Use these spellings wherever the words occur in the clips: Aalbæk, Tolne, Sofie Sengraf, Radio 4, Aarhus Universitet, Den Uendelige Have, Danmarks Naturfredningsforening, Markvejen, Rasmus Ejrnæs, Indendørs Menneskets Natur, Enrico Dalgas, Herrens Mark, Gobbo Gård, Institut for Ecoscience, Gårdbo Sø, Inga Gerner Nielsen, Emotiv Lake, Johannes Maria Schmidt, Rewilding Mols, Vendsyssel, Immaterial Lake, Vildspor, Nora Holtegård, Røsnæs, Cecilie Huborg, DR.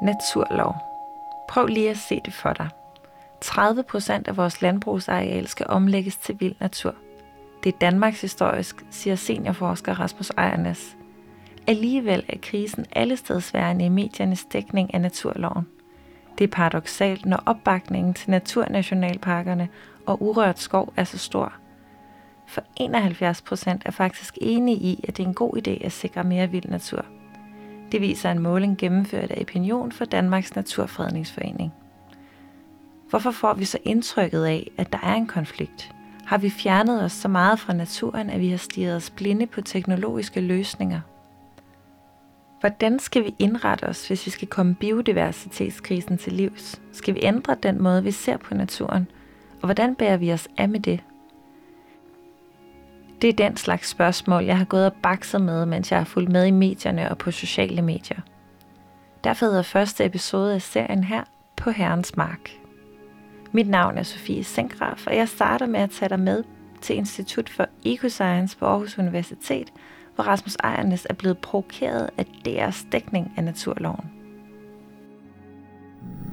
Naturlov. Prøv lige at se det for dig. 30% af vores landbrugsareal skal omlægges til vild natur. Det er Danmarks historisk, siger seniorforsker Rasmus Ejrnæs. Alligevel er krisen allestedsværende i mediernes dækning af naturloven. Det er paradoksalt, når opbakningen til naturnationalparkerne og urørt skov er så stor. For 71% er faktisk enige i, at det er en god idé at sikre mere vild natur. Det viser en måling gennemført af Opinion for Danmarks Naturfredningsforening. Hvorfor får vi så indtrykket af, at der er en konflikt? Har vi fjernet os så meget fra naturen, at vi har stirret os blinde på teknologiske løsninger? Hvordan skal vi indrette os, hvis vi skal komme biodiversitetskrisen til livs? Skal vi ændre den måde, vi ser på naturen? Og hvordan bærer vi os af med det? Det er den slags spørgsmål, jeg har gået og bakset med, mens jeg har fulgt med i medierne og på sociale medier. Derfor hedder første episode af serien her På Herrens Mark. Mit navn er Sofie Sengraf, og jeg starter med at tage dig med til Institut for Ecoscience på Aarhus Universitet, hvor Rasmus Ejrnæs er blevet provokeret af deres dækning af naturloven.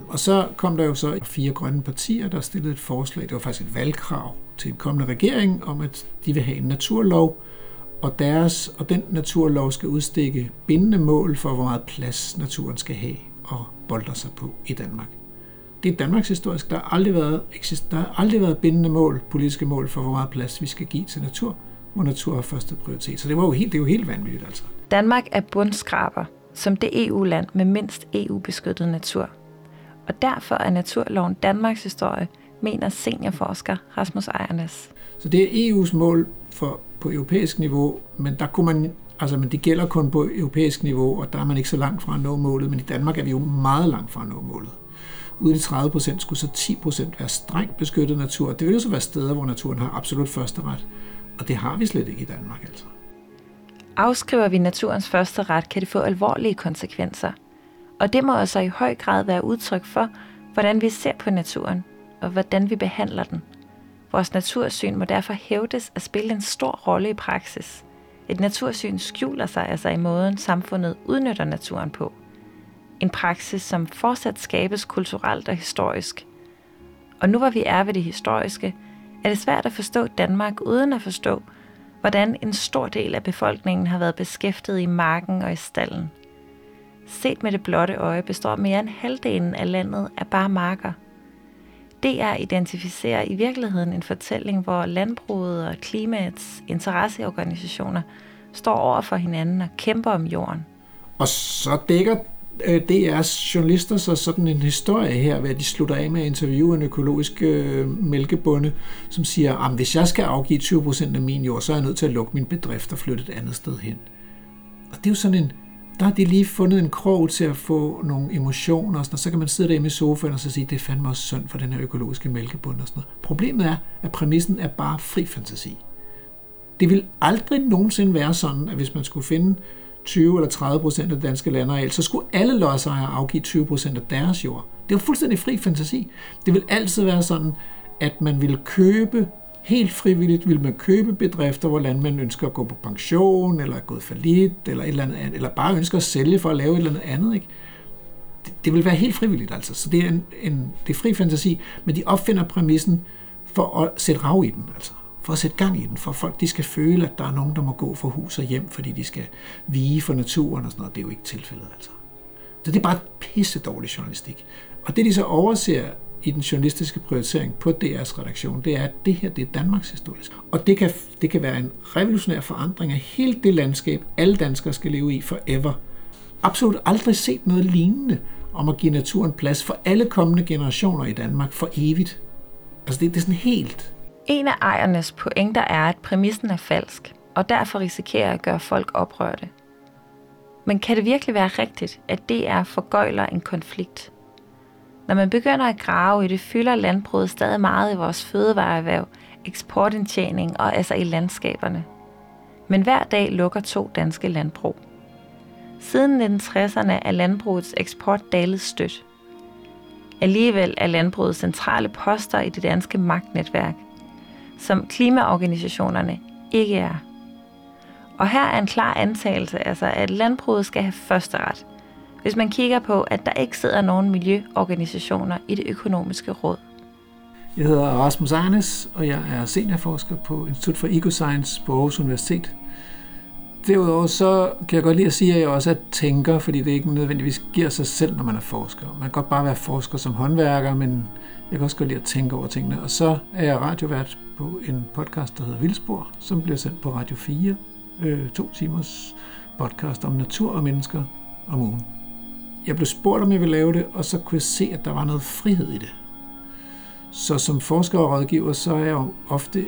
Og så kom der jo så 4 grønne partier, der stillede et forslag, det var faktisk et valgkrav til en kommende regering, om at de vil have en naturlov, og den naturlov skal udstikke bindende mål for, hvor meget plads naturen skal have og bolder sig på i Danmark. Det er Danmarks historisk, der har aldrig været bindende mål, politiske mål for, hvor meget plads vi skal give til natur, hvor natur har første prioritet. Så det er jo helt vanvittigt altså. Danmark er bundskraber, som det EU-land med mindst EU-beskyttet natur. Og derfor er naturloven Danmarks historie, mener seniorforsker Rasmus Ejrnæs. Så det er EU's mål på europæisk niveau, men det gælder kun på europæisk niveau, og der er man ikke så langt fra at nå målet, men i Danmark er vi jo meget langt fra at nå målet. Ude i 30% skulle så 10% være strengt beskyttet natur. Det vil jo så være steder, hvor naturen har absolut første ret, og det har vi slet ikke i Danmark altså. Afskriver vi naturens første ret, kan det få alvorlige konsekvenser. Og det må altså i høj grad være udtryk for, hvordan vi ser på naturen, og hvordan vi behandler den. Vores natursyn må derfor hævdes at spille en stor rolle i praksis. Et natursyn skjuler sig altså i måden, samfundet udnytter naturen på. En praksis, som fortsat skabes kulturelt og historisk. Og nu hvor vi er ved det historiske, er det svært at forstå Danmark uden at forstå, hvordan en stor del af befolkningen har været beskæftiget i marken og i stalden. Set med det blotte øje består mere end halvdelen af landet af bare marker. DR identificerer i virkeligheden en fortælling, hvor landbruget og klimaets interesseorganisationer står over for hinanden og kæmper om jorden. Og så dækker DR's journalister så sådan en historie her, hvor de slutter af med at interviewe en økologisk mælkebonde, som siger, at hvis jeg skal afgive 20% af min jord, så er jeg nødt til at lukke min bedrift og flytte et andet sted hen. Og det er jo sådan en... Der har de lige fundet en krog til at få nogle emotioner, og så kan man sidde derhjemme i sofaen og så sige, det er fandme også synd for den her økologiske mælkebund og sådan noget. Problemet er, at præmissen er bare fri fantasi. Det vil aldrig nogensinde være sådan, at hvis man skulle finde 20 eller 30% af danske landareal, så skulle alle lodsejere afgive 20% af deres jord. Det er jo fuldstændig fri fantasi. Det vil altid være sådan, at man vil købe... Helt frivilligt vil man købe bedrifter, hvor landmænd ønsker at gå på pension, eller er gået fallit, eller et eller andet, eller bare ønsker at sælge for at lave et eller andet, ikke? Det vil være helt frivilligt, altså. Så det er det er fri fantasi, men de opfinder præmissen for at sætte rav i den, altså. For at sætte gang i den, for folk, de skal føle, at der er nogen, der må gå fra hus og hjem, fordi de skal vige for naturen og sådan noget. Det er jo ikke tilfældet, altså. Så det er bare pisse dårlig journalistik. Og det, de så overser i den journalistiske prioritering på DR's redaktion, det er, at det her, det er Danmarks historie. Og det kan være en revolutionær forandring af hele det landskab, alle danskere skal leve i forever. Absolut aldrig set noget lignende om at give naturen plads for alle kommende generationer i Danmark for evigt. Altså det er sådan helt... En af ejernes pointer er, at præmissen er falsk, og derfor risikerer at gøre folk oprørte. Men kan det virkelig være rigtigt, at DR forgøjler en konflikt? Når man begynder at grave i det, fylder landbruget stadig meget i vores fødevareerhverv, eksportindtjening og altså i landskaberne. Men hver dag lukker 2 danske landbrug. Siden 1960'erne er landbrugets eksport dalet stødt. Alligevel er landbruget centrale poster i det danske magtnetværk, som klimaorganisationerne ikke er. Og her er en klar antagelse, altså, at landbruget skal have første ret. hvis man kigger på, at der ikke sidder nogen miljøorganisationer i det økonomiske råd. Jeg hedder Rasmus Ejrnæs, og jeg er seniorforsker på Institut for Ecoscience på Aarhus Universitet. Derudover så kan jeg godt lide at sige, at jeg også er tænker, fordi det ikke nødvendigvis giver sig selv, når man er forsker. Man kan godt bare være forsker som håndværker, men jeg kan også godt lide at tænke over tingene. Og så er jeg radiovært på en podcast, der hedder Vildspor, som bliver sendt på Radio 4. 2 timers podcast om natur og mennesker om ugen. Jeg blev spurgt, om jeg ville lave det, og så kunne jeg se, at der var noget frihed i det. Så som forsker og rådgiver, så er jeg jo ofte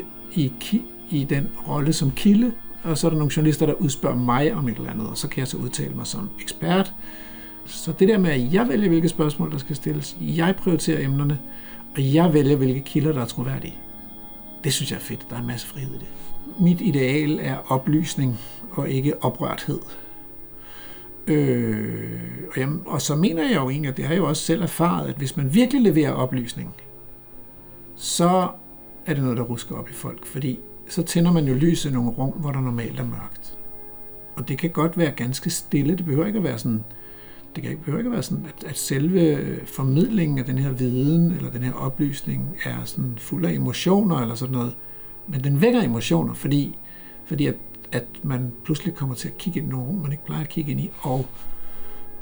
i den rolle som kilde, og så er der nogle journalister, der udspørger mig om et eller andet, og så kan jeg så udtale mig som ekspert. Så det der med, at jeg vælger, hvilke spørgsmål, der skal stilles, jeg prioriterer emnerne, og jeg vælger, hvilke kilder, der er troværdige. Det synes jeg er fedt. Der er en masse frihed i det. Mit ideal er oplysning og ikke oprørthed. Og så mener jeg jo egentlig, og det har jeg jo også selv erfaret, at hvis man virkelig leverer oplysning, så er det noget, der rusker op i folk, fordi så tænder man jo lys i nogle rum, hvor der normalt er mørkt. Og det kan godt være ganske stille. Det behøver ikke at være sådan, at selve formidlingen af den her viden eller den her oplysning er sådan fuld af emotioner eller sådan noget. Men den vækker emotioner, fordi at man pludselig kommer til at kigge ind i nogle rum, man ikke plejer at kigge ind i.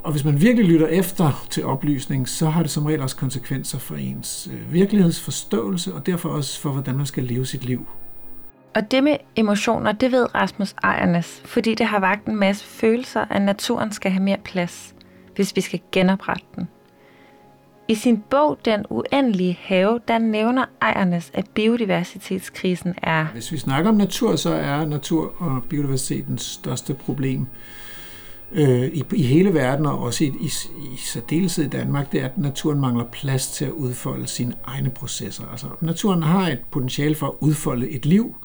Og hvis man virkelig lytter efter til oplysning, så har det som regel også konsekvenser for ens virkelighedsforståelse, og derfor også for, hvordan man skal leve sit liv. Og det med emotioner, det ved Rasmus Ejrnæs, fordi det har vakt en masse følelser, at naturen skal have mere plads, hvis vi skal genoprette den. I sin bog Den Uendelige Have, der nævner Ejrnæs, at biodiversitetskrisen er... Hvis vi snakker om natur, så er natur og biodiversitetens største problem i hele verden, og også i særdeleshed i Danmark, det er, at naturen mangler plads til at udfolde sine egne processer. Altså, naturen har et potentiale for at udfolde et liv,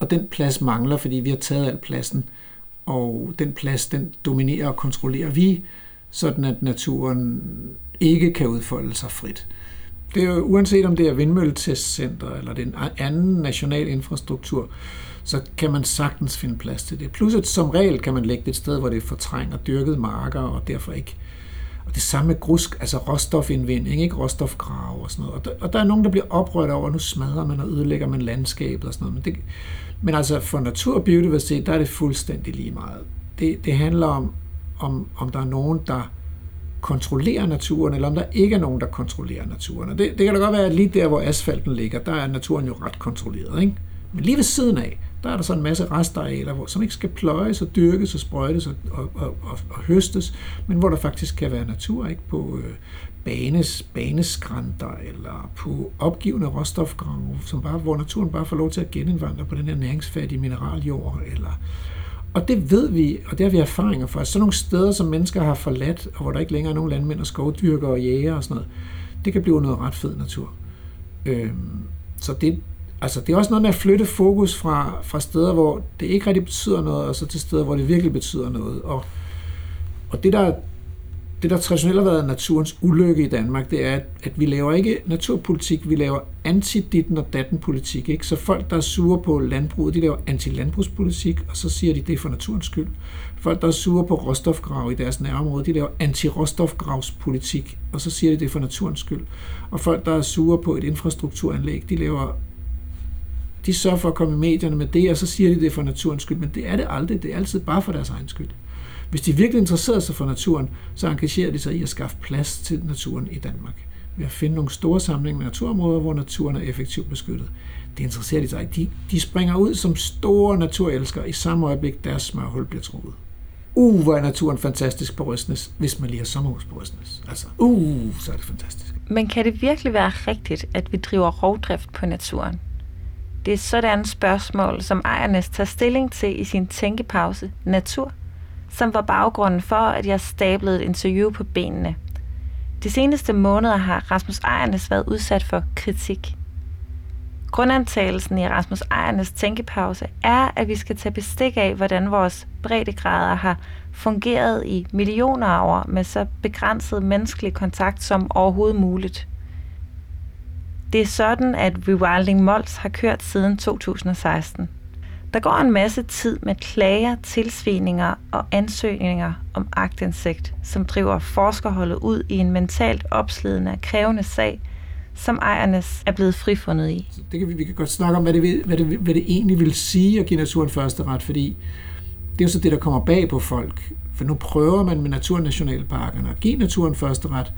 og den plads mangler, fordi vi har taget al pladsen, og den plads, den dominerer og kontrollerer vi, sådan at naturen ikke kan udfolde sig frit. Det er jo, uanset om det er vindmølletestcenter eller den anden national infrastruktur, så kan man sagtens finde plads til det. Plus at som regel kan man lægge det et sted, hvor det fortrænger dyrkede marker, og derfor ikke. Og det samme med grusk, altså råstofindvinding, ikke råstofgrave og sådan noget. Og der er nogen, der bliver oprørt over, nu smadrer man og ødelægger man landskabet og sådan noget. Men altså for natur og biodiversitet, der er det fuldstændig lige meget. Det handler om der er nogen, der kontrollerer naturen, eller om der ikke er nogen, der kontrollerer naturen. Og det kan da godt være, at lige der, hvor asfalten ligger, der er naturen jo ret kontrolleret, ikke? Men lige ved siden af, der er der så en masse restarealer, som ikke skal pløjes og dyrkes og sprøjtes og høstes, men hvor der faktisk kan være natur, ikke? På baneskranter eller på opgivende råstofgrave, hvor naturen bare får lov til at genindvandre på den her næringsfattige mineraljord, eller... Og det ved vi, og det har vi erfaringer for. Sådan nogle steder, som mennesker har forladt, og hvor der ikke længere er nogen landmænd og skovdyrkere og jæger og sådan noget, det kan blive noget ret fed natur. Så det er også noget med at flytte fokus fra steder, hvor det ikke rigtig betyder noget, og så til steder, hvor det virkelig betyder noget. Og det, der traditionelt har været naturens ulykke i Danmark, det er, at vi laver ikke naturpolitik, vi laver anti-ditten og datten-politik. Ikke? Så folk, der er sure på landbruget, de laver anti-landbrugspolitik, og så siger de, det er for naturens skyld. Folk, der er sure på råstofgrav i deres nærområde, de laver anti-råstofgravspolitik, og så siger de, det er for naturens skyld. Og folk, der er sure på et infrastrukturanlæg, de sørger for at komme i medierne med det, og så siger de, det er for naturens skyld. Men det er det aldrig, det er altid bare for deres egen skyld. Hvis de virkelig interesserer sig for naturen, så engagerer de sig i at skaffe plads til naturen i Danmark. Ved at finde nogle store samlinger med naturområder, hvor naturen er effektivt beskyttet. Det interesserer de sig. De springer ud som store naturelskere i samme øjeblik, deres smørhul bliver truet. Hvor er naturen fantastisk på Røsnæs, hvis man lige har sommerhus på Røsnæs. Altså, så er det fantastisk. Men kan det virkelig være rigtigt, at vi driver rovdrift på naturen? Det er sådan et spørgsmål, som Ejrnæs tager stilling til i sin tænkepause Natur, som var baggrunden for, at jeg stablede et interview på benene. De seneste måneder har Rasmus Ejrnæs været udsat for kritik. Grundantagelsen i Rasmus Ejrnæs tænkepause er, at vi skal tage bestik af, hvordan vores breddegrader har fungeret i millioner af år med så begrænset menneskelig kontakt som overhovedet muligt. Det er sådan, at Rewilding Mols har kørt siden 2016. Der går en masse tid med klager, tilsvininger og ansøgninger om aktindsigt, som driver forskerholdet ud i en mentalt opslidende, krævende sag, som ejernes er blevet frifundet i. Det kan vi kan godt snakke om, hvad det egentlig vil sige at give naturen førsteret, fordi det er jo så det, der kommer bag på folk. For nu prøver man med naturnationalparkerne at give naturen førsteret,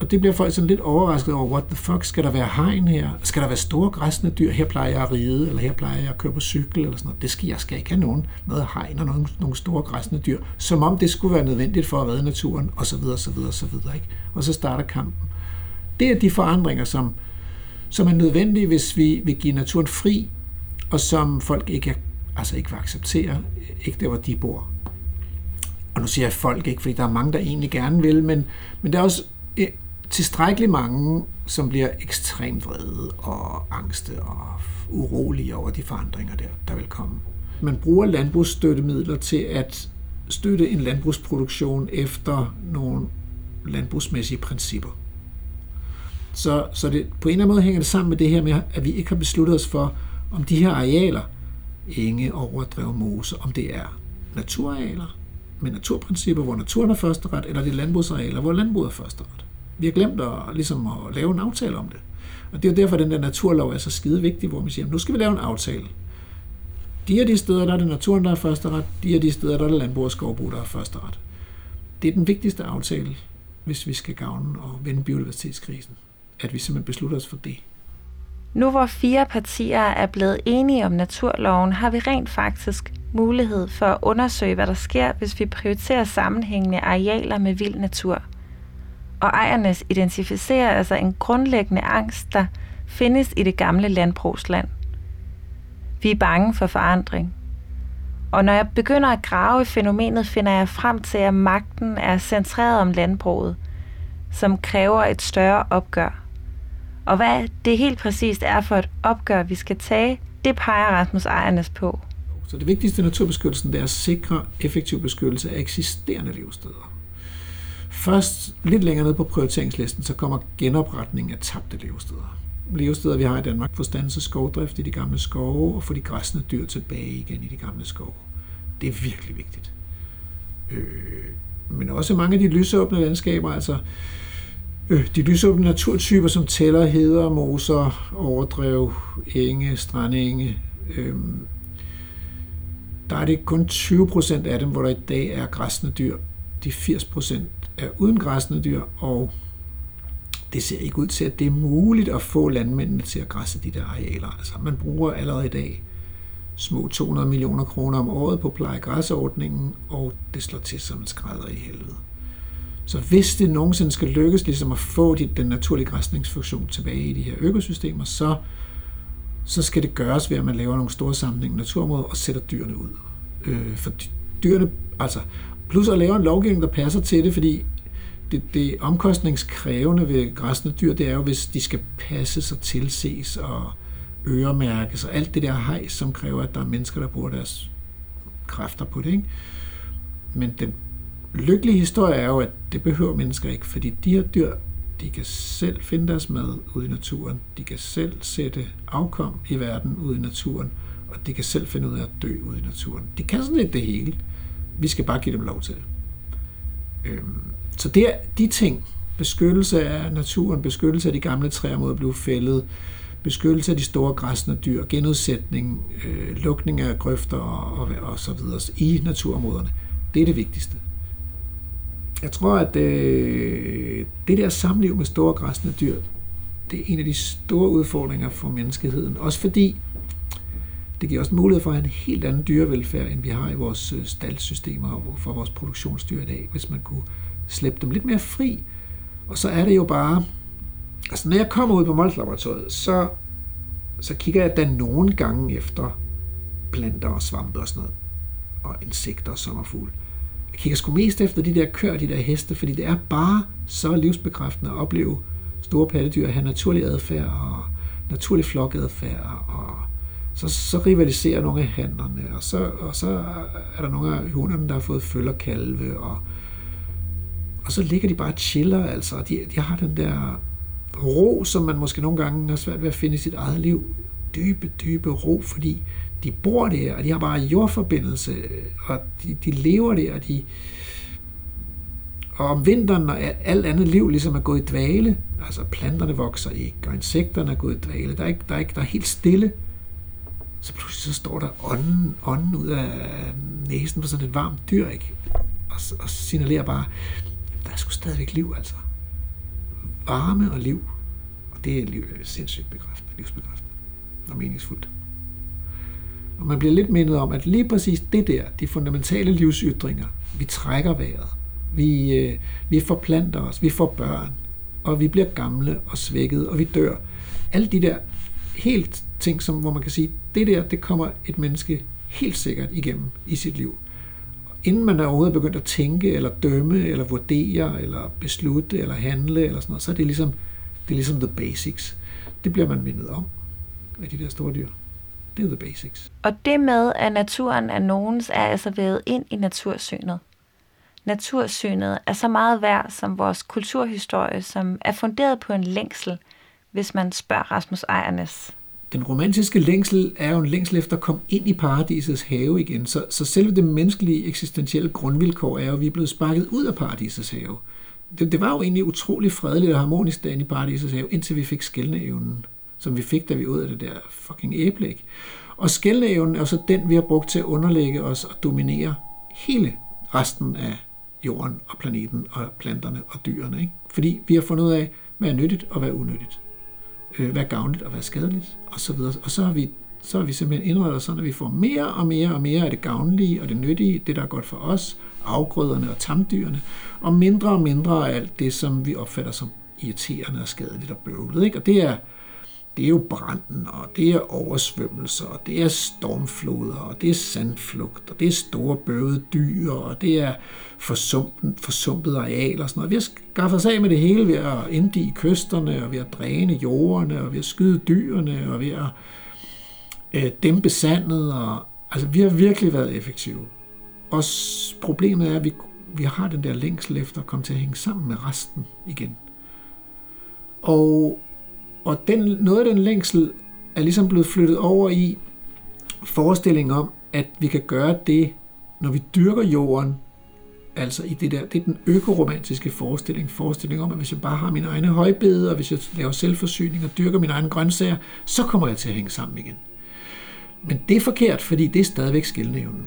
og det bliver folk sådan lidt overrasket over, what the fuck, skal der være hegn her? Skal der være store græsne dyr? Her plejer jeg at ride, eller her plejer jeg at køre på cykel, eller sådan noget. Det skal jeg ikke have noget hegn og nogle store græsne dyr, som om det skulle være nødvendigt for at redde naturen, og så videre, så videre, så videre, ikke? Og så starter kampen. Det er de forandringer, som er nødvendige, hvis vi vil give naturen fri, og som folk ikke vil acceptere, ikke der, hvor de bor. Og nu siger jeg folk ikke, fordi der er mange, der egentlig gerne vil, men der er også tilstrækkeligt mange, som bliver ekstremt vrede og angste og urolige over de forandringer, der vil komme. Man bruger landbrugsstøttemidler til at støtte en landbrugsproduktion efter nogle landbrugsmæssige principper. Så det, på en eller anden måde hænger det sammen med det her med, at vi ikke har besluttet os for, om de her arealer, enge, overdrev, mose, om det er naturarealer med naturprincipper, hvor naturen er førsteret, eller det er landbrugsarealer, hvor landbruget er førsteret. Vi har glemt at lave en aftale om det. Og det er jo derfor, at den der naturlov er så skide vigtig, hvor man siger, nu skal vi lave en aftale. De her de steder, der er det naturen, der er førsteret, de her de steder, der er det landbrug og skovbrug, der er førsteret. Det er den vigtigste aftale, hvis vi skal gavne og vende biodiversitetskrisen, at vi simpelthen beslutter os for det. Nu hvor 4 partier er blevet enige om naturloven, har vi rent faktisk mulighed for at undersøge, hvad der sker, hvis vi prioriterer sammenhængende arealer med vild natur. Og ejernes identificerer altså en grundlæggende angst, der findes i det gamle landbrugsland. Vi er bange for forandring. Og når jeg begynder at grave i fænomenet, finder jeg frem til, at magten er centreret om landbruget, som kræver et større opgør. Og hvad det helt præcist er for et opgør, vi skal tage, det peger Rasmus Ejrnæs på. Så det vigtigste i naturbeskyttelsen, det er at sikre effektiv beskyttelse af eksisterende levesteder. Først lidt længere ned på prioriteringslisten, så kommer genopretningen af tabte levesteder. Levesteder, vi har i Danmark, forstands- og skovdrift i de gamle skove, og få de græsne dyr tilbage igen i de gamle skove. Det er virkelig vigtigt. Men også mange af de lysåbne landskaber, altså de lysåbne naturtyper, som tæller heder, moser, overdrev, enge, strandenge. Der er det kun 20% af dem, hvor der i dag er græsne dyr. De 80% er uden græsne dyr, og det ser ikke ud til, at det er muligt at få landmændene til at græsse de der arealer. Altså, man bruger allerede i dag små 200 millioner kroner om året på plejegræsordningen, og det slår til som en skrædder i helvede. Så hvis det nogensinde skal lykkes ligesom at få den naturlige græsningsfunktion tilbage i de her økosystemer, så skal det gøres ved, at man laver nogle store sammenhængende naturområder og sætter dyrene ud. For dyrene, altså, plus at lave en lovgivning, der passer til det, fordi det omkostningskrævende ved græsne dyr, det er jo, hvis de skal passes og tilses og øremærkes og alt det der hejs, som kræver, at der er mennesker, der bruger deres kræfter på det, ikke? Men den lykkelige historie er jo, at det behøver mennesker ikke, fordi de her dyr, de kan selv finde deres mad ude i naturen, de kan selv sætte afkom i verden ude i naturen, og de kan selv finde ud af at dø ude i naturen. De kan sådan lidt det hele. Vi skal bare give dem lov til det. Så det er de ting, beskyttelse af naturen, beskyttelse af de gamle træer mod at blive fældet, beskyttelse af de store græsne dyr, genudsætning, lukning af grøfter og så videre i naturområderne. Det er det vigtigste. Jeg tror, at det der samliv med store græsne dyr, det er en af de store udfordringer for menneskeheden. Også fordi det giver også mulighed for at have en helt anden dyrevelfærd, end vi har i vores staldsystemer og for vores produktionsdyr i dag, hvis man kunne slippe dem lidt mere fri. Og så er det jo bare... Altså, når jeg kommer ud på Mols-laboratoriet, så kigger jeg da nogle gange efter planter og svampe og sådan noget, og insekter og sommerfugle. Jeg kigger sgu mest efter de der køer, de der heste, fordi det er bare så livsbekræftende at opleve store pattedyr have naturlig adfærd og naturlig flokadfærd, og så rivaliserer nogle af hannerne, og så er der nogle af hunderne, der har fået følgerkalve, og så ligger de bare og chiller, altså. De har den der ro, som man måske nogle gange har svært ved at finde i sit eget liv. dybe, dybe ro, fordi de bor der, og de har bare jordforbindelse, og de lever der, og om vinteren, når alt andet liv ligesom er gået i dvale, altså planterne vokser ikke, og insekterne er gået i dvale, der er helt stille, så pludselig så står der ånden ud af næsen på sådan et varmt dyr, ikke? Og signalerer bare, der er sgu stadigvæk liv, altså. Varme og liv, og det er sindssygt bekræftende, livsbekræftende og meningsfuldt. Og man bliver lidt mindet om, at lige præcis det der, de fundamentale livsytringer, vi trækker vejret, vi forplanter os, vi får børn, og vi bliver gamle og svækkede, og vi dør. Alle de der helt ting, som, hvor man kan sige, det der, det kommer et menneske helt sikkert igennem i sit liv. Inden man overhovedet begyndt at tænke, eller dømme, eller vurdere, eller beslutte, eller handle, eller sådan noget, så er det ligesom, the basics. Det bliver man mindet om af de der store dyr. Det er the basics. Og det med, at naturen er nogens, er altså vævet ind i natursynet. Natursynet er så meget værd som vores kulturhistorie, som er funderet på en længsel, hvis man spørger Rasmus Ejrnæs. Den romantiske længsel er jo en længsel efter at komme ind i paradisets have igen. Så selve det menneskelige eksistentielle grundvilkår er jo, at vi er blevet sparket ud af paradisets have. Det var jo egentlig utrolig fredeligt og harmonisk derinde i paradisets have, indtil vi fik skælneevnen, som vi fik, da vi ud af det der fucking æblæg. Og skælneevnen er jo så den, vi har brugt til at underlægge os og dominere hele resten af jorden og planeten og planterne og dyrene. Ikke? Fordi vi har fundet ud af, hvad er nyttigt og hvad er unyttigt. Hvad er gavnligt og hvad er skadeligt, osv. Og så har vi simpelthen indrettet sådan, at vi får mere og mere og mere af det gavnlige og det nyttige, det der er godt for os, afgrøderne og tamdyrene, og mindre og mindre af alt det, som vi opfatter som irriterende og skadeligt og bøvlet. Ikke? Og det er jo branden, og det er oversvømmelser, og det er stormfloder, og det er sandflugt, og det er store bøvede dyr, og det er forsumpede arealer og sådan noget. Vi har skaffet os af med det hele ved at inddige kysterne, og ved at dræne jorderne, og ved at skyde dyrene, og ved at dæmpe sandet. Og, altså, vi har virkelig været effektive. Og problemet er, at vi har den der længsel efter at komme til at hænge sammen med resten igen. Og noget af den længsel er ligesom blevet flyttet over i forestillingen om, at vi kan gøre det, når vi dyrker jorden, altså i det der, det er den økoromantiske forestilling om, at hvis jeg bare har mine egne højbede, og hvis jeg laver selvforsyning og dyrker mine egne grøntsager, så kommer jeg til at hænge sammen igen. Men det er forkert, fordi det er stadigvæk skilnævnen.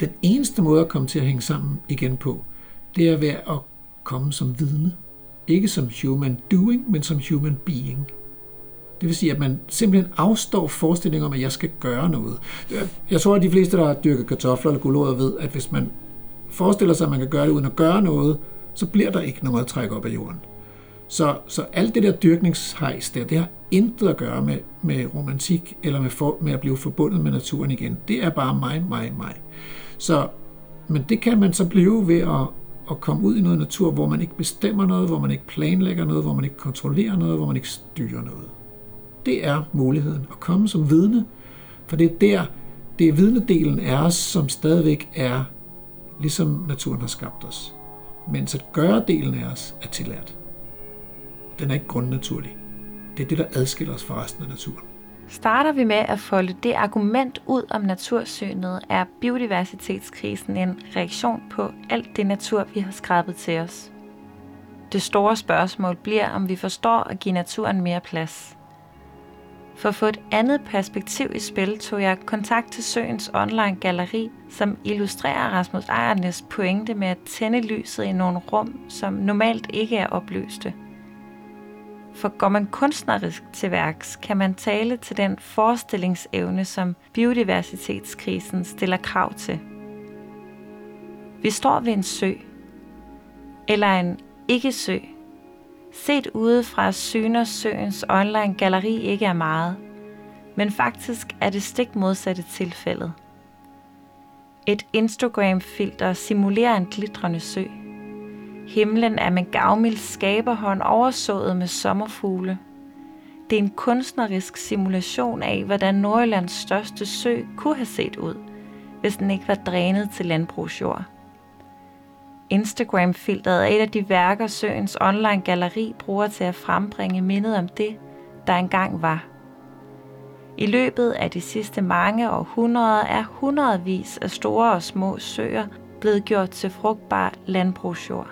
Den eneste måde at komme til at hænge sammen igen på, det er ved at komme som vidne. Ikke som human doing, men som human being. Det vil sige, at man simpelthen afstår forestillingen om, at jeg skal gøre noget. Jeg tror, at de fleste, der har dyrket kartofler eller gulerødder, ved, at hvis man forestiller sig, at man kan gøre det uden at gøre noget, så bliver der ikke noget at trække op af jorden. Så alt det der dyrkningshejs der, det har intet at gøre med romantik eller med at blive forbundet med naturen igen. Det er bare mig. Men det kan man så blive ved at komme ud i noget natur, hvor man ikke bestemmer noget, hvor man ikke planlægger noget, hvor man ikke kontrollerer noget, hvor man ikke styrer noget. Det er muligheden at komme som vidne, for det er der, det er vidnedelen af os, som stadigvæk er, ligesom naturen har skabt os. Mens at gøre delen af os er tillært. Den er ikke grundnaturlig. Det er det, der adskiller os fra resten af naturen. Starter vi med at folde det argument ud om natursynet, er biodiversitetskrisen en reaktion på alt det natur, vi har skrabet til os. Det store spørgsmål bliver, om vi forstår at give naturen mere plads. For at få et andet perspektiv i spil, tog jeg kontakt til Søens online-galeri, som illustrerer Rasmus Ejrnæs pointe med at tænde lyset i nogle rum, som normalt ikke er oplyste. For går man kunstnerisk til værks, kan man tale til den forestillingsevne, som biodiversitetskrisen stiller krav til. Vi står ved en sø, eller en ikke-sø. Set udefra syner Søens online-galeri ikke er meget, men faktisk er det stik modsatte tilfældet. Et Instagram-filter simulerer en glitrende sø. Himlen er med gavmild skaberhånd oversået med sommerfugle. Det er en kunstnerisk simulation af, hvordan Nordjyllands største sø kunne have set ud, hvis den ikke var drænet til landbrugsjord. Instagram-filteret er et af de værker, Søens online-galeri bruger til at frembringe mindet om det, der engang var. I løbet af de sidste mange århundreder er hundredvis af store og små søer blevet gjort til frugtbar landbrugsjord.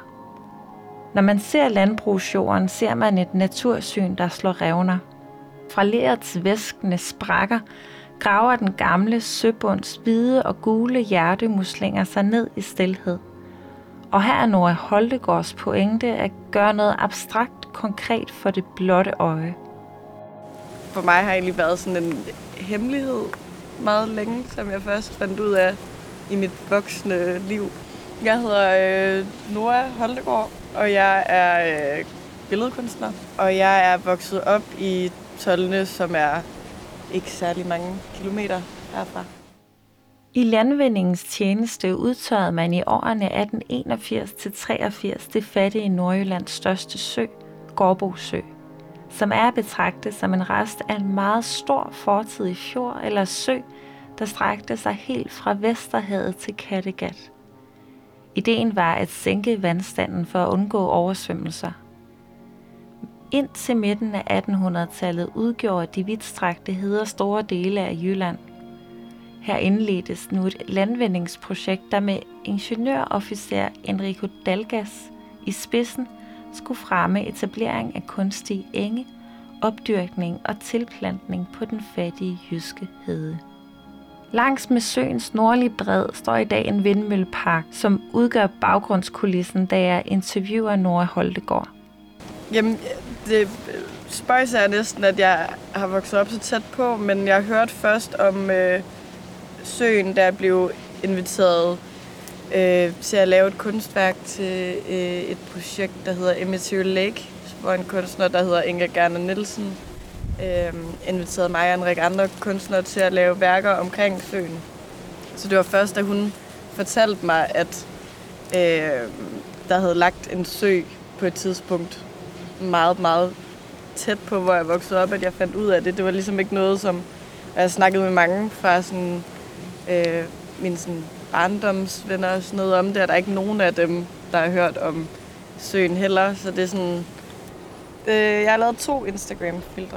Når man ser landbrugsjorden, ser man et natursyn, der slår revner. Fra lerets væskende sprækker graver den gamle søbunds hvide og gule hjertemuslinger sig ned i stilhed. Og her er Nora Holtegårds pointe at gøre noget abstrakt konkret for det blotte øje. For mig har egentlig været sådan en hemmelighed meget længe, som jeg først fandt ud af i mit voksne liv. Jeg hedder Nora Holtegård, og jeg er billedkunstner. Og jeg er vokset op i Tolne, som er ikke særlig mange kilometer herfra. I landvindingens tjeneste udtørrede man i årene 1881-83 det fattige Nordjyllands største sø, Gårdbo Sø, som er betragtet som en rest af en meget stor fortidig fjord eller sø, der strakte sig helt fra Vesterhavet til Kattegat. Ideen var at sænke vandstanden for at undgå oversvømmelser. Indtil midten af 1800-tallet udgjorde de vidtstrakte heder store dele af Jylland. Her indledtes nu et landvindingsprojekt, der med ingeniørofficer Enrico Dalgas i spidsen skulle fremme etablering af kunstige enge, opdyrkning og tilplantning på den fattige jyske hede. Langs med søens nordlige bred står i dag en vindmøllepark, som udgør baggrundskulissen, da jeg interviewer Nora Holtegård. Jamen, det spøjser jeg næsten, at jeg har vokset op så tæt på, men jeg hørte først om søen, der blev inviteret til at lave et kunstværk til et projekt, der hedder Emotiv Lake, hvor en kunstner, der hedder Inga Gerner Nielsen, inviterede mig og en række andre kunstnere til at lave værker omkring søen. Så det var først, da hun fortalte mig, at der havde lagt en sø på et tidspunkt meget, meget tæt på, hvor jeg voksede op, at jeg fandt ud af det. Det var ligesom ikke noget, som jeg snakkede med mange fra sådan, mine sådan barndomsvenner og sådan noget om det, og der er ikke nogen af dem, der har hørt om søen heller. Så det er sådan... Jeg har lavet 2 Instagram-filtre.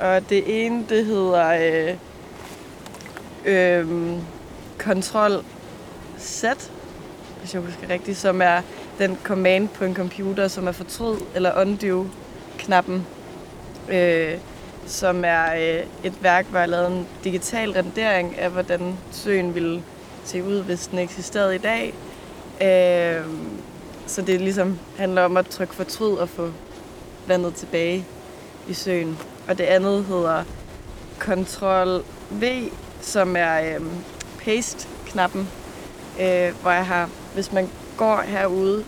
Og det ene, det hedder Ctrl Z, hvis jeg husker rigtigt, som er den command på en computer, som er fortryd eller undo-knappen, som er et værk, hvor jeg lavede en digital rendering af, hvordan søen ville se ud, hvis den eksisterede i dag. Så det ligesom handler om at trykke fortryd og få vandet tilbage i søen. Og det andet hedder Ctrl V, som er paste-knappen, hvor jeg har, hvis man går herude,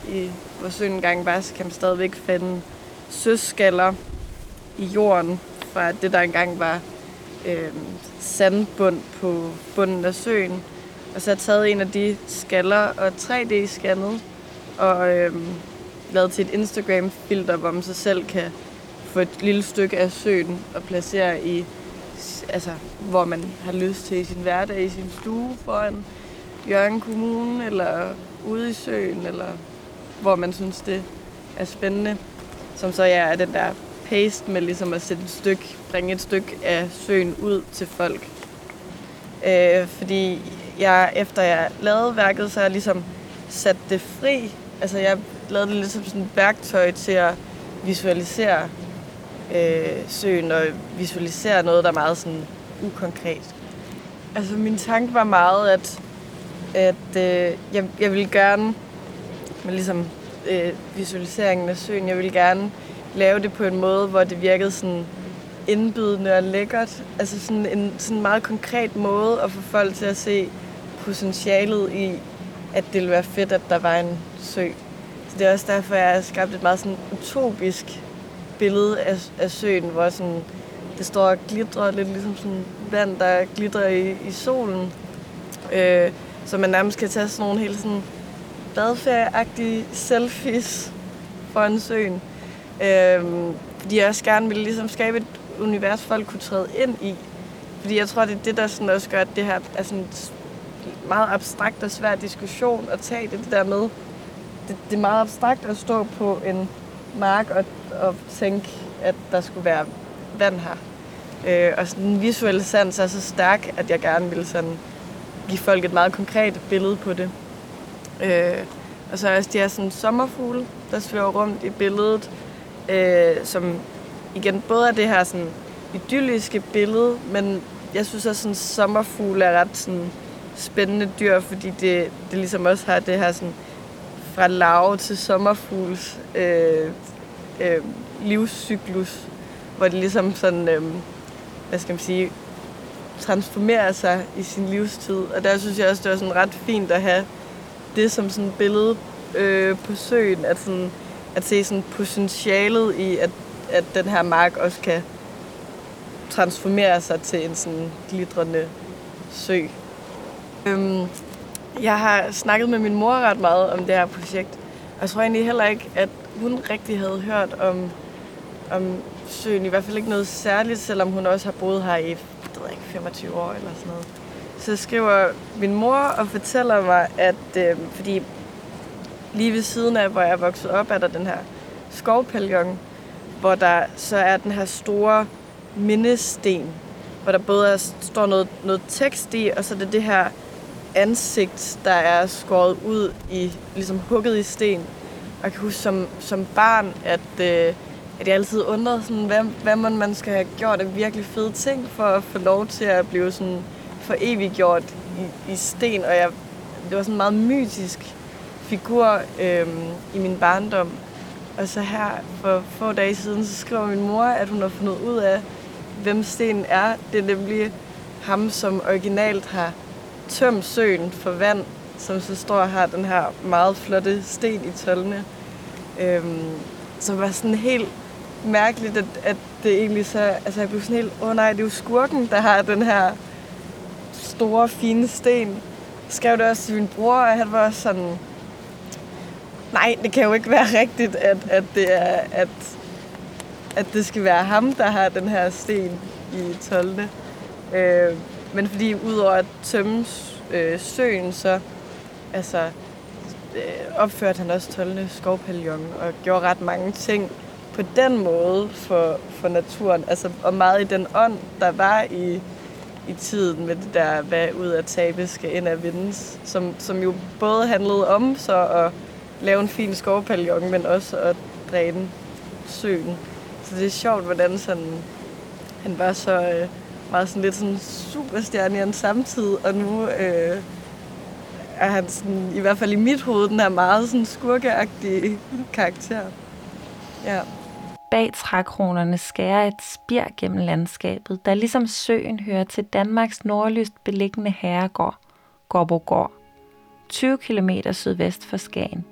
hvor søen engang var, så kan man stadigvæk finde søskaller i jorden fra det, der engang var sandbund på bunden af søen. Og så har jeg taget en af de skaller og 3D-scannet og lavet til et Instagram-filter, hvor man sig selv kan få et lille stykke af søen og placere i, altså, hvor man har lyst til i sin hverdag, i sin stue foran Jørgen Kommune, eller ude i søen, eller hvor man synes, det er spændende. Som så er den der paste med ligesom at sætte et stykke, bringe et stykke af søen ud til folk. Fordi jeg, efter jeg lavede værket, så har jeg ligesom sat det fri. Altså jeg lavede det lidt som sådan et værktøj til at visualisere søen og visualisere noget, der er meget sådan ukonkret. Altså min tanke var meget, at jeg ville gerne, men ligesom visualiseringen af søen, jeg ville gerne lave det på en måde, hvor det virkede sådan indbydende og lækkert. Altså sådan en sådan meget konkret måde at få folk til at se potentialet i, at det ville være fedt, at der var en sø. Så det er også derfor, jeg har skabt et meget sådan utopisk billede af søen, hvor sådan, det står og glitrer, lidt ligesom sådan vand, der glitrer i solen. Så man nærmest kan tage sådan nogle helt sådan badeferie-agtige selfies foran søen. Fordi jeg også gerne ville ligesom skabe et univers, folk kunne træde ind i. Fordi jeg tror, det er det, der sådan også gør, at det her er sådan meget abstrakt og svær diskussion at tage det der med. Det er meget abstrakt at stå på en mark og tænke, at der skulle være vand her. Og sådan den visuelle sans er så stærk, at jeg gerne ville sådan give folk et meget konkret billede på det. Og så også de her sådan sommerfugle, der svæver rundt i billedet, som igen både er det her sådan idylliske billede, men jeg synes også sådan sommerfugle er ret sådan spændende dyr, fordi det ligesom også har det her sådan fra larve til sommerfugles livscyklus, hvor det ligesom sådan, hvad skal man sige, transformerer sig i sin livstid. Og der synes jeg også, det var sådan ret fint at have det som sådan billede på søen, at, sådan, at se sådan potentialet i, at den her mark også kan transformere sig til en sådan glitrende sø. Jeg har snakket med min mor ret meget om det her projekt, og jeg tror egentlig heller ikke, at hun rigtig havde hørt om søen, i hvert fald ikke noget særligt, selvom hun også har boet her i 25 år eller sådan noget. Så skriver min mor og fortæller mig, at fordi lige ved siden af, hvor jeg er vokset op, er der den her skovpavillon, hvor der så er den her store mindesten, hvor der både står noget tekst i, og så er det her ansigt, der er skåret ud i, ligesom hugget i sten. Og jeg kan huske som barn, at jeg altid undrede, sådan, hvad man skal have gjort af virkelig fede ting, for at få lov til at blive sådan for evigt gjort i sten. Og det var sådan en meget mytisk figur i min barndom. Og så her for få dage siden, så skriver min mor, at hun har fundet ud af, hvem stenen er. Det er nemlig ham, som originalt har tømt søen for vand, som så står og har den her meget flotte sten i Tolne. Så var sådan helt mærkeligt, at det egentlig så... Altså jeg blev sådan helt, det er jo skurken, der har den her store, fine sten. Jeg skrev det også til min bror, og han var også sådan... Nej, det kan jo ikke være rigtigt, at det skal være ham, der har den her sten i Tolne. Men fordi udover at tømme søen, så... Altså, opførte han også Tolne skovpavillon og gjorde ret mange ting på den måde for naturen, altså, og meget i den ånd, der var i tiden med det der, hvad ud af tabe skal ind af vindes, som jo både handlede om så at lave en fin skovpavillon, men også at dræne søen. Så det er sjovt, hvordan sådan, han var så meget sådan lidt sådan superstjerne i hans samtid, og nu... er han sådan, i hvert fald i mit hoved, den er meget sådan skurkeagtig karakter. Ja. Bag trækronerne skærer et spir gennem landskabet, der ligesom søen hører til Danmarks nordligst beliggende herregård, Gobbo Gård, 20 km sydvest for Skagen.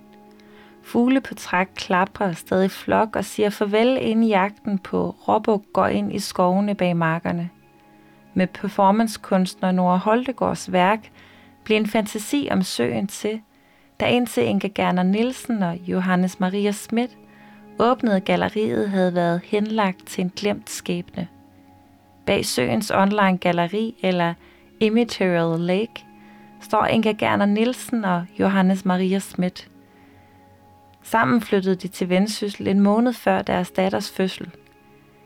Fugle på træk klapper stadig flok og siger farvel inde i jagten på råbuk går ind i skovene bag markerne. Med performancekunstner Nora Holtegårds værk bliver en fantasi om søen til, da indtil Inga Gerner Nielsen og Johannes Maria Schmidt åbnede galleriet, havde været henlagt til en glemt skæbne. Bag søens online-galeri, eller Immaterial Lake, står Inga Gerner Nielsen og Johannes Maria Schmidt. Sammen flyttede de til Vendsyssel en måned før deres datters fødsel.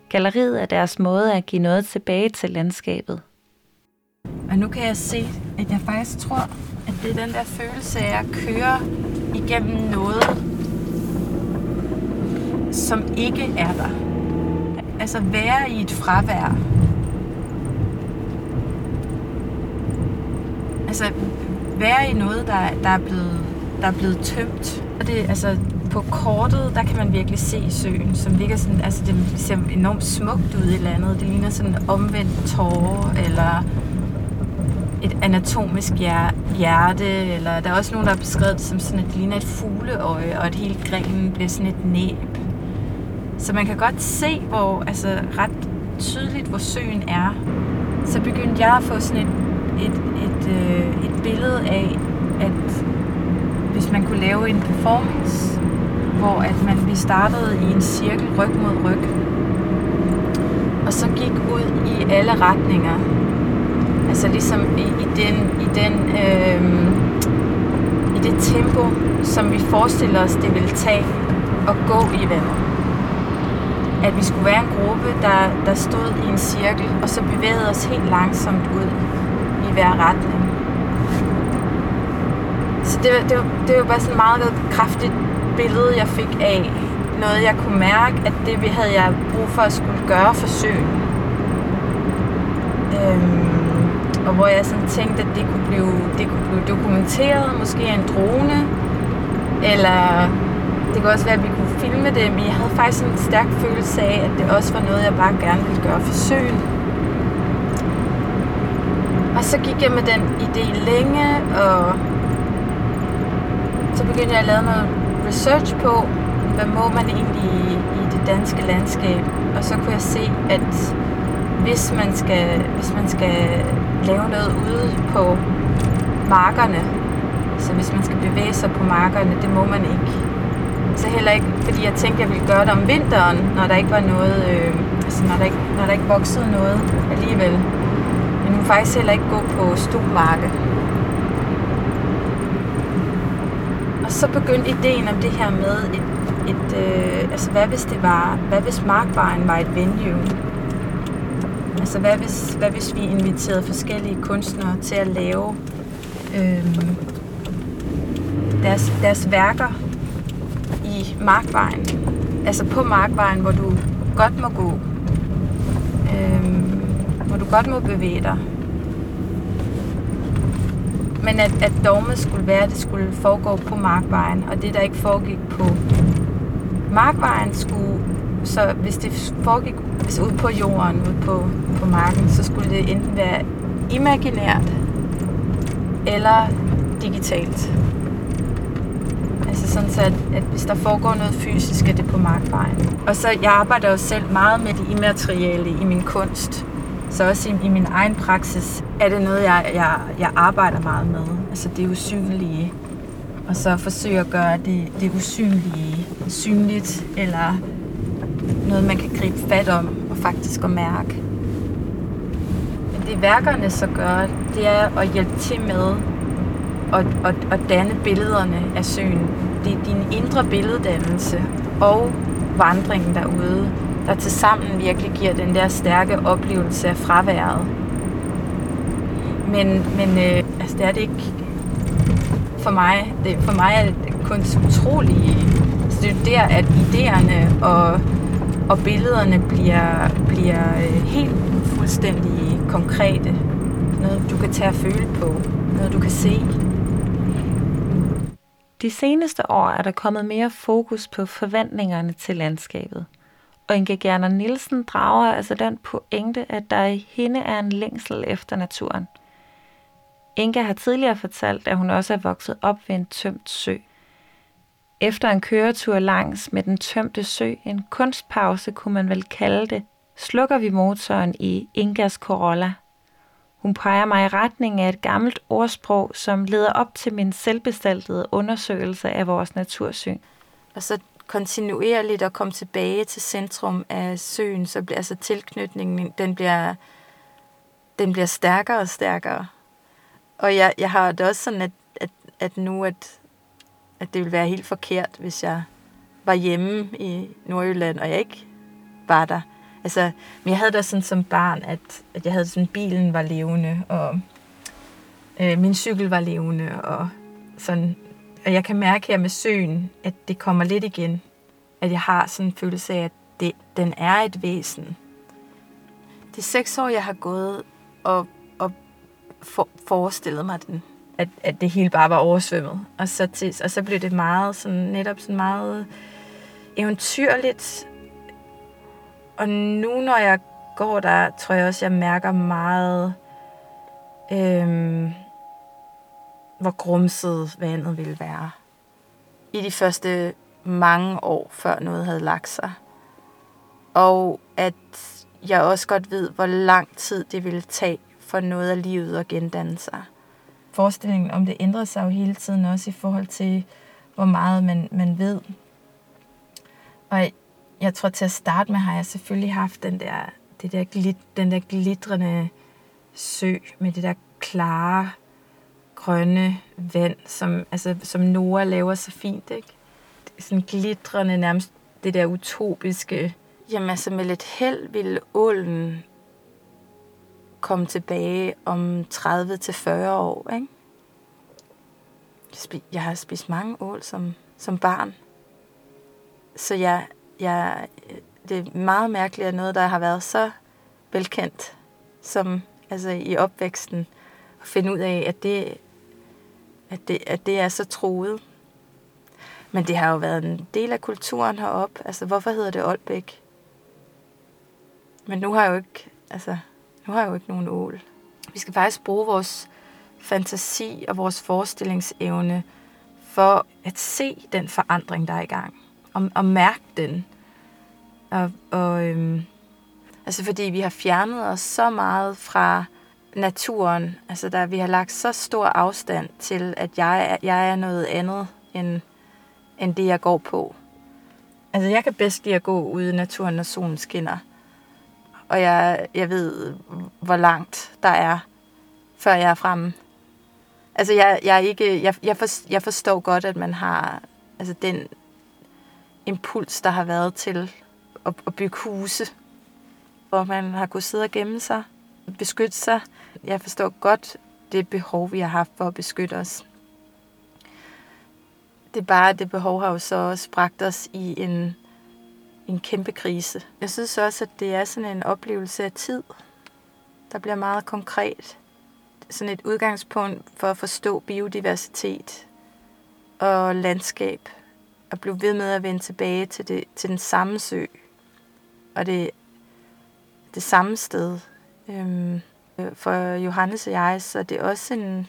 Galleriet er deres måde at give noget tilbage til landskabet. Og nu kan jeg se, at jeg faktisk tror, at det er den der følelse af at køre igennem noget, som ikke er der. Altså være i et fravær. Altså være i noget, der er blevet tømt. Og det, altså, på kortet, der kan man virkelig se søen, som ligger sådan, altså det ser enormt smukt ud i landet. Det ligner sådan en omvendt tåre, eller... et anatomisk hjerte, eller der er også nogen, der har beskrevet det som sådan, at det ligner et fugleøje, og at hele grenen bliver sådan et næb. Så man kan godt se, hvor altså ret tydeligt, hvor søen er. Så begyndte jeg at få sådan et billede af, at hvis man kunne lave en performance, hvor at vi startede i en cirkel, ryg mod ryg, og så gik ud i alle retninger. Altså ligesom i det tempo, som vi forestiller os, det vil tage at gå i vandet. at vi skulle være en gruppe, der stod i en cirkel, og så bevægede os helt langsomt ud i hver retning. Så det var bare sådan meget kraftigt billede, jeg fik af noget, jeg kunne mærke, at det vi havde jeg brug for at skulle gøre forsøg. Og hvor jeg sådan tænkte, at det kunne blive dokumenteret, måske af en drone, eller det kunne også være, at vi kunne filme det, men jeg havde faktisk en stærk følelse af, at det også var noget, jeg bare gerne ville gøre forsøg. Og så gik jeg med den idé længe, og så begyndte jeg at lave noget research på, hvad må man egentlig i det danske landskab. Og så kunne jeg se, at hvis man skal lave noget ude på markerne, så hvis man skal bevæge sig på markerne, det må man ikke. Så heller ikke, fordi jeg tænkte, jeg ville gøre det om vinteren, når der ikke var noget, når der ikke voksede noget alligevel. Men nu faktisk heller ikke gå på stuemarke. Og så begyndte ideen om det her med hvad hvis Markvejen var et venue? Altså hvad hvis vi inviterede forskellige kunstnere til at lave deres værker i Markvejen, altså på Markvejen, hvor du godt må gå, hvor du godt må bevæge dig, men at dogmet skulle være, at det skulle foregå på Markvejen, og det der ikke foregik på Markvejen skulle, så hvis det foregik ud på jorden, ud på marken, så skulle det enten være imaginært eller digitalt. Altså sådan så, at hvis der foregår noget fysisk, er det på Markvejen. Og så jeg arbejder jo selv meget med det immaterielle i min kunst. Så også i min egen praksis er det noget, jeg arbejder meget med. Altså det usynlige. Og så forsøger at gøre det usynlige synligt, eller noget, man kan gribe fat om og faktisk at mærke. Men det værkerne så gør, det er at hjælpe til med at danne billederne af søen. Det er din indre billeddannelse og vandringen derude, der tilsammen virkelig giver den der stærke oplevelse af fraværet. Men det er det ikke for mig. For mig er det kun så utrolige. Så det er jo der, at idéerne og billederne bliver helt fuldstændig konkrete. Noget, du kan tage og føle på. Noget, du kan se. De seneste år er der kommet mere fokus på forventningerne til landskabet. Og Inga Gerner Nielsen drager altså den pointe, at der i hende er en længsel efter naturen. Inga har tidligere fortalt, at hun også er vokset op ved en tømt sø. Efter en køretur langs med den tømte sø, en kunstpause kunne man vel kalde det, slukker vi motoren i Ingas Corolla. Hun peger mig i retning af et gammelt ordsprog, som leder op til min selvbestaltede undersøgelse af vores natursyn. Og så kontinuerligt at komme tilbage til centrum af søen, så bliver altså tilknytningen, den bliver stærkere og stærkere. Og jeg har det også sådan, at nu det ville være helt forkert, hvis jeg var hjemme i Nordjylland, og jeg ikke var der. Altså, men jeg havde da sådan som barn, at jeg havde sådan, bilen var levende, og min cykel var levende, og sådan. Og jeg kan mærke her med søen, at det kommer lidt igen. At jeg har sådan en følelse af, at den er et væsen. De 6 år, jeg har gået og forestillet mig den. At det hele bare var oversvømmet. Og så blev det meget sådan, netop sådan meget eventyrligt. Og nu, når jeg går der, tror jeg også, jeg mærker meget, hvor grumset vandet ville være. I de første mange år, før noget havde lagt sig. Og at jeg også godt ved, hvor lang tid det ville tage for noget af livet at gendanne sig. Forestillingen om det ændrer sig jo hele tiden, også i forhold til, hvor meget man ved. Og jeg tror, til at starte med har jeg selvfølgelig haft den der glitrende sø med det der klare, grønne vand, som Nora laver så fint, ikke? Det er sådan glitrende, nærmest det der utopiske Jamen altså med lidt held ville ålen komme tilbage om 30-40 år, ikke? Jeg har spist mange ål som barn. Så det er meget mærkeligt, at noget, der har været så velkendt som altså i opvæksten, at finde ud af, at det er så truet. Men det har jo været en del af kulturen heroppe. Altså, hvorfor hedder det Aalbæk? Men nu har jeg jo ikke nogen ål. Vi skal faktisk bruge vores fantasi og vores forestillingsevne for at se den forandring, der er i gang. Og mærke den. Altså, fordi vi har fjernet os så meget fra naturen. Altså, vi har lagt så stor afstand til, at jeg er noget andet end det, jeg går på. Altså, jeg kan bedst lide at gå ude i naturen, når solen skinner. Og jeg ved, hvor langt der er, før jeg er fremme. Altså, jeg forstår godt, at man har altså, den impuls, der har været til at bygge huse, hvor man har kunnet sidde og gemme sig, beskytte sig. Jeg forstår godt det behov, vi har haft for at beskytte os. Det er bare, at det behov har jo så også bragt os i en kæmpe krise. Jeg synes også, at det er sådan en oplevelse af tid, der bliver meget konkret. Sådan et udgangspunkt for at forstå biodiversitet og landskab. Og blive ved med at vende tilbage til den samme sø. Og det samme sted. For Johannes og jeg, så er det også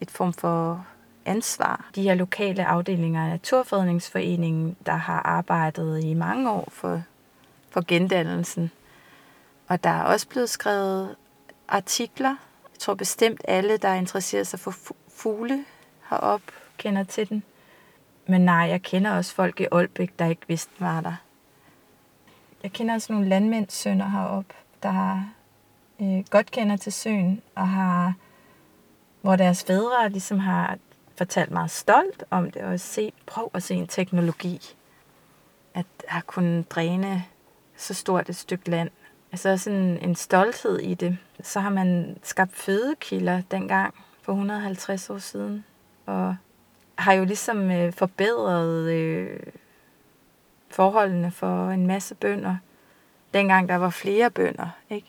et form for ansvar. De her lokale afdelinger af Naturfredningsforeningen, der har arbejdet i mange år for gendannelsen. Og der er også blevet skrevet artikler. Jeg tror bestemt alle, der interesserer sig for fugle heroppe, kender til den. Men nej, jeg kender også folk i Aalbæk, der ikke vidste, hvad der. Jeg kender også nogle landmændssønner heroppe, der godt kender til søen, og hvor deres fædre ligesom har fortalt meget stolt om det, og prøv at se en teknologi, at have kunnet dræne så stort et stykke land. Altså også en stolthed i det. Så har man skabt fødekilder dengang, for 150 år siden, og har jo ligesom forbedret forholdene for en masse bønder. Dengang der var flere bønder, ikke?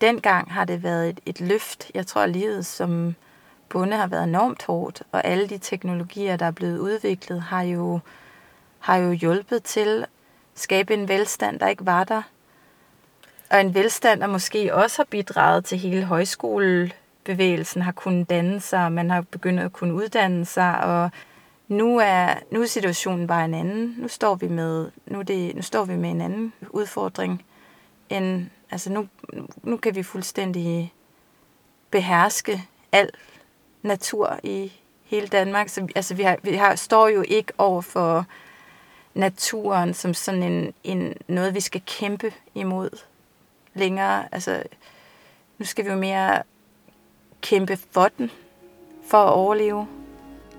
Dengang har det været et løft. Jeg tror, livet som bonde har været enormt hårdt, og alle de teknologier, der er blevet udviklet, har jo hjulpet til at skabe en velstand, der ikke var der. Og en velstand, der måske også har bidraget til hele højskolebevægelsen, har kunnet danne sig, man har begyndt at kunne uddanne sig, og nu er situationen bare en anden. Nu står vi med en anden udfordring. Nu kan vi fuldstændig beherske al natur i hele Danmark. Så, altså, står jo ikke over for naturen som sådan en noget, vi skal kæmpe imod længere. Altså, nu skal vi jo mere kæmpe for den, for at overleve.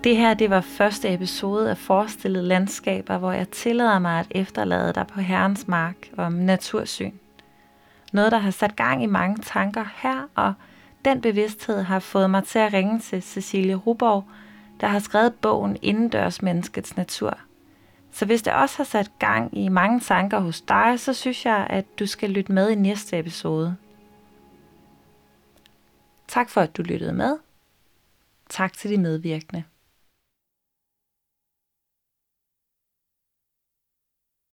Det her, det var første episode af Forestillede Landskaber, hvor jeg tillader mig at efterlade dig på Herrens Mark om natursyn. Noget, der har sat gang i mange tanker her, og den bevidsthed har fået mig til at ringe til Cecilie Huborg, der har skrevet bogen Indendørs Menneskets Natur. Så hvis det også har sat gang i mange tanker hos dig, så synes jeg, at du skal lytte med i næste episode. Tak for, at du lyttede med. Tak til de medvirkende.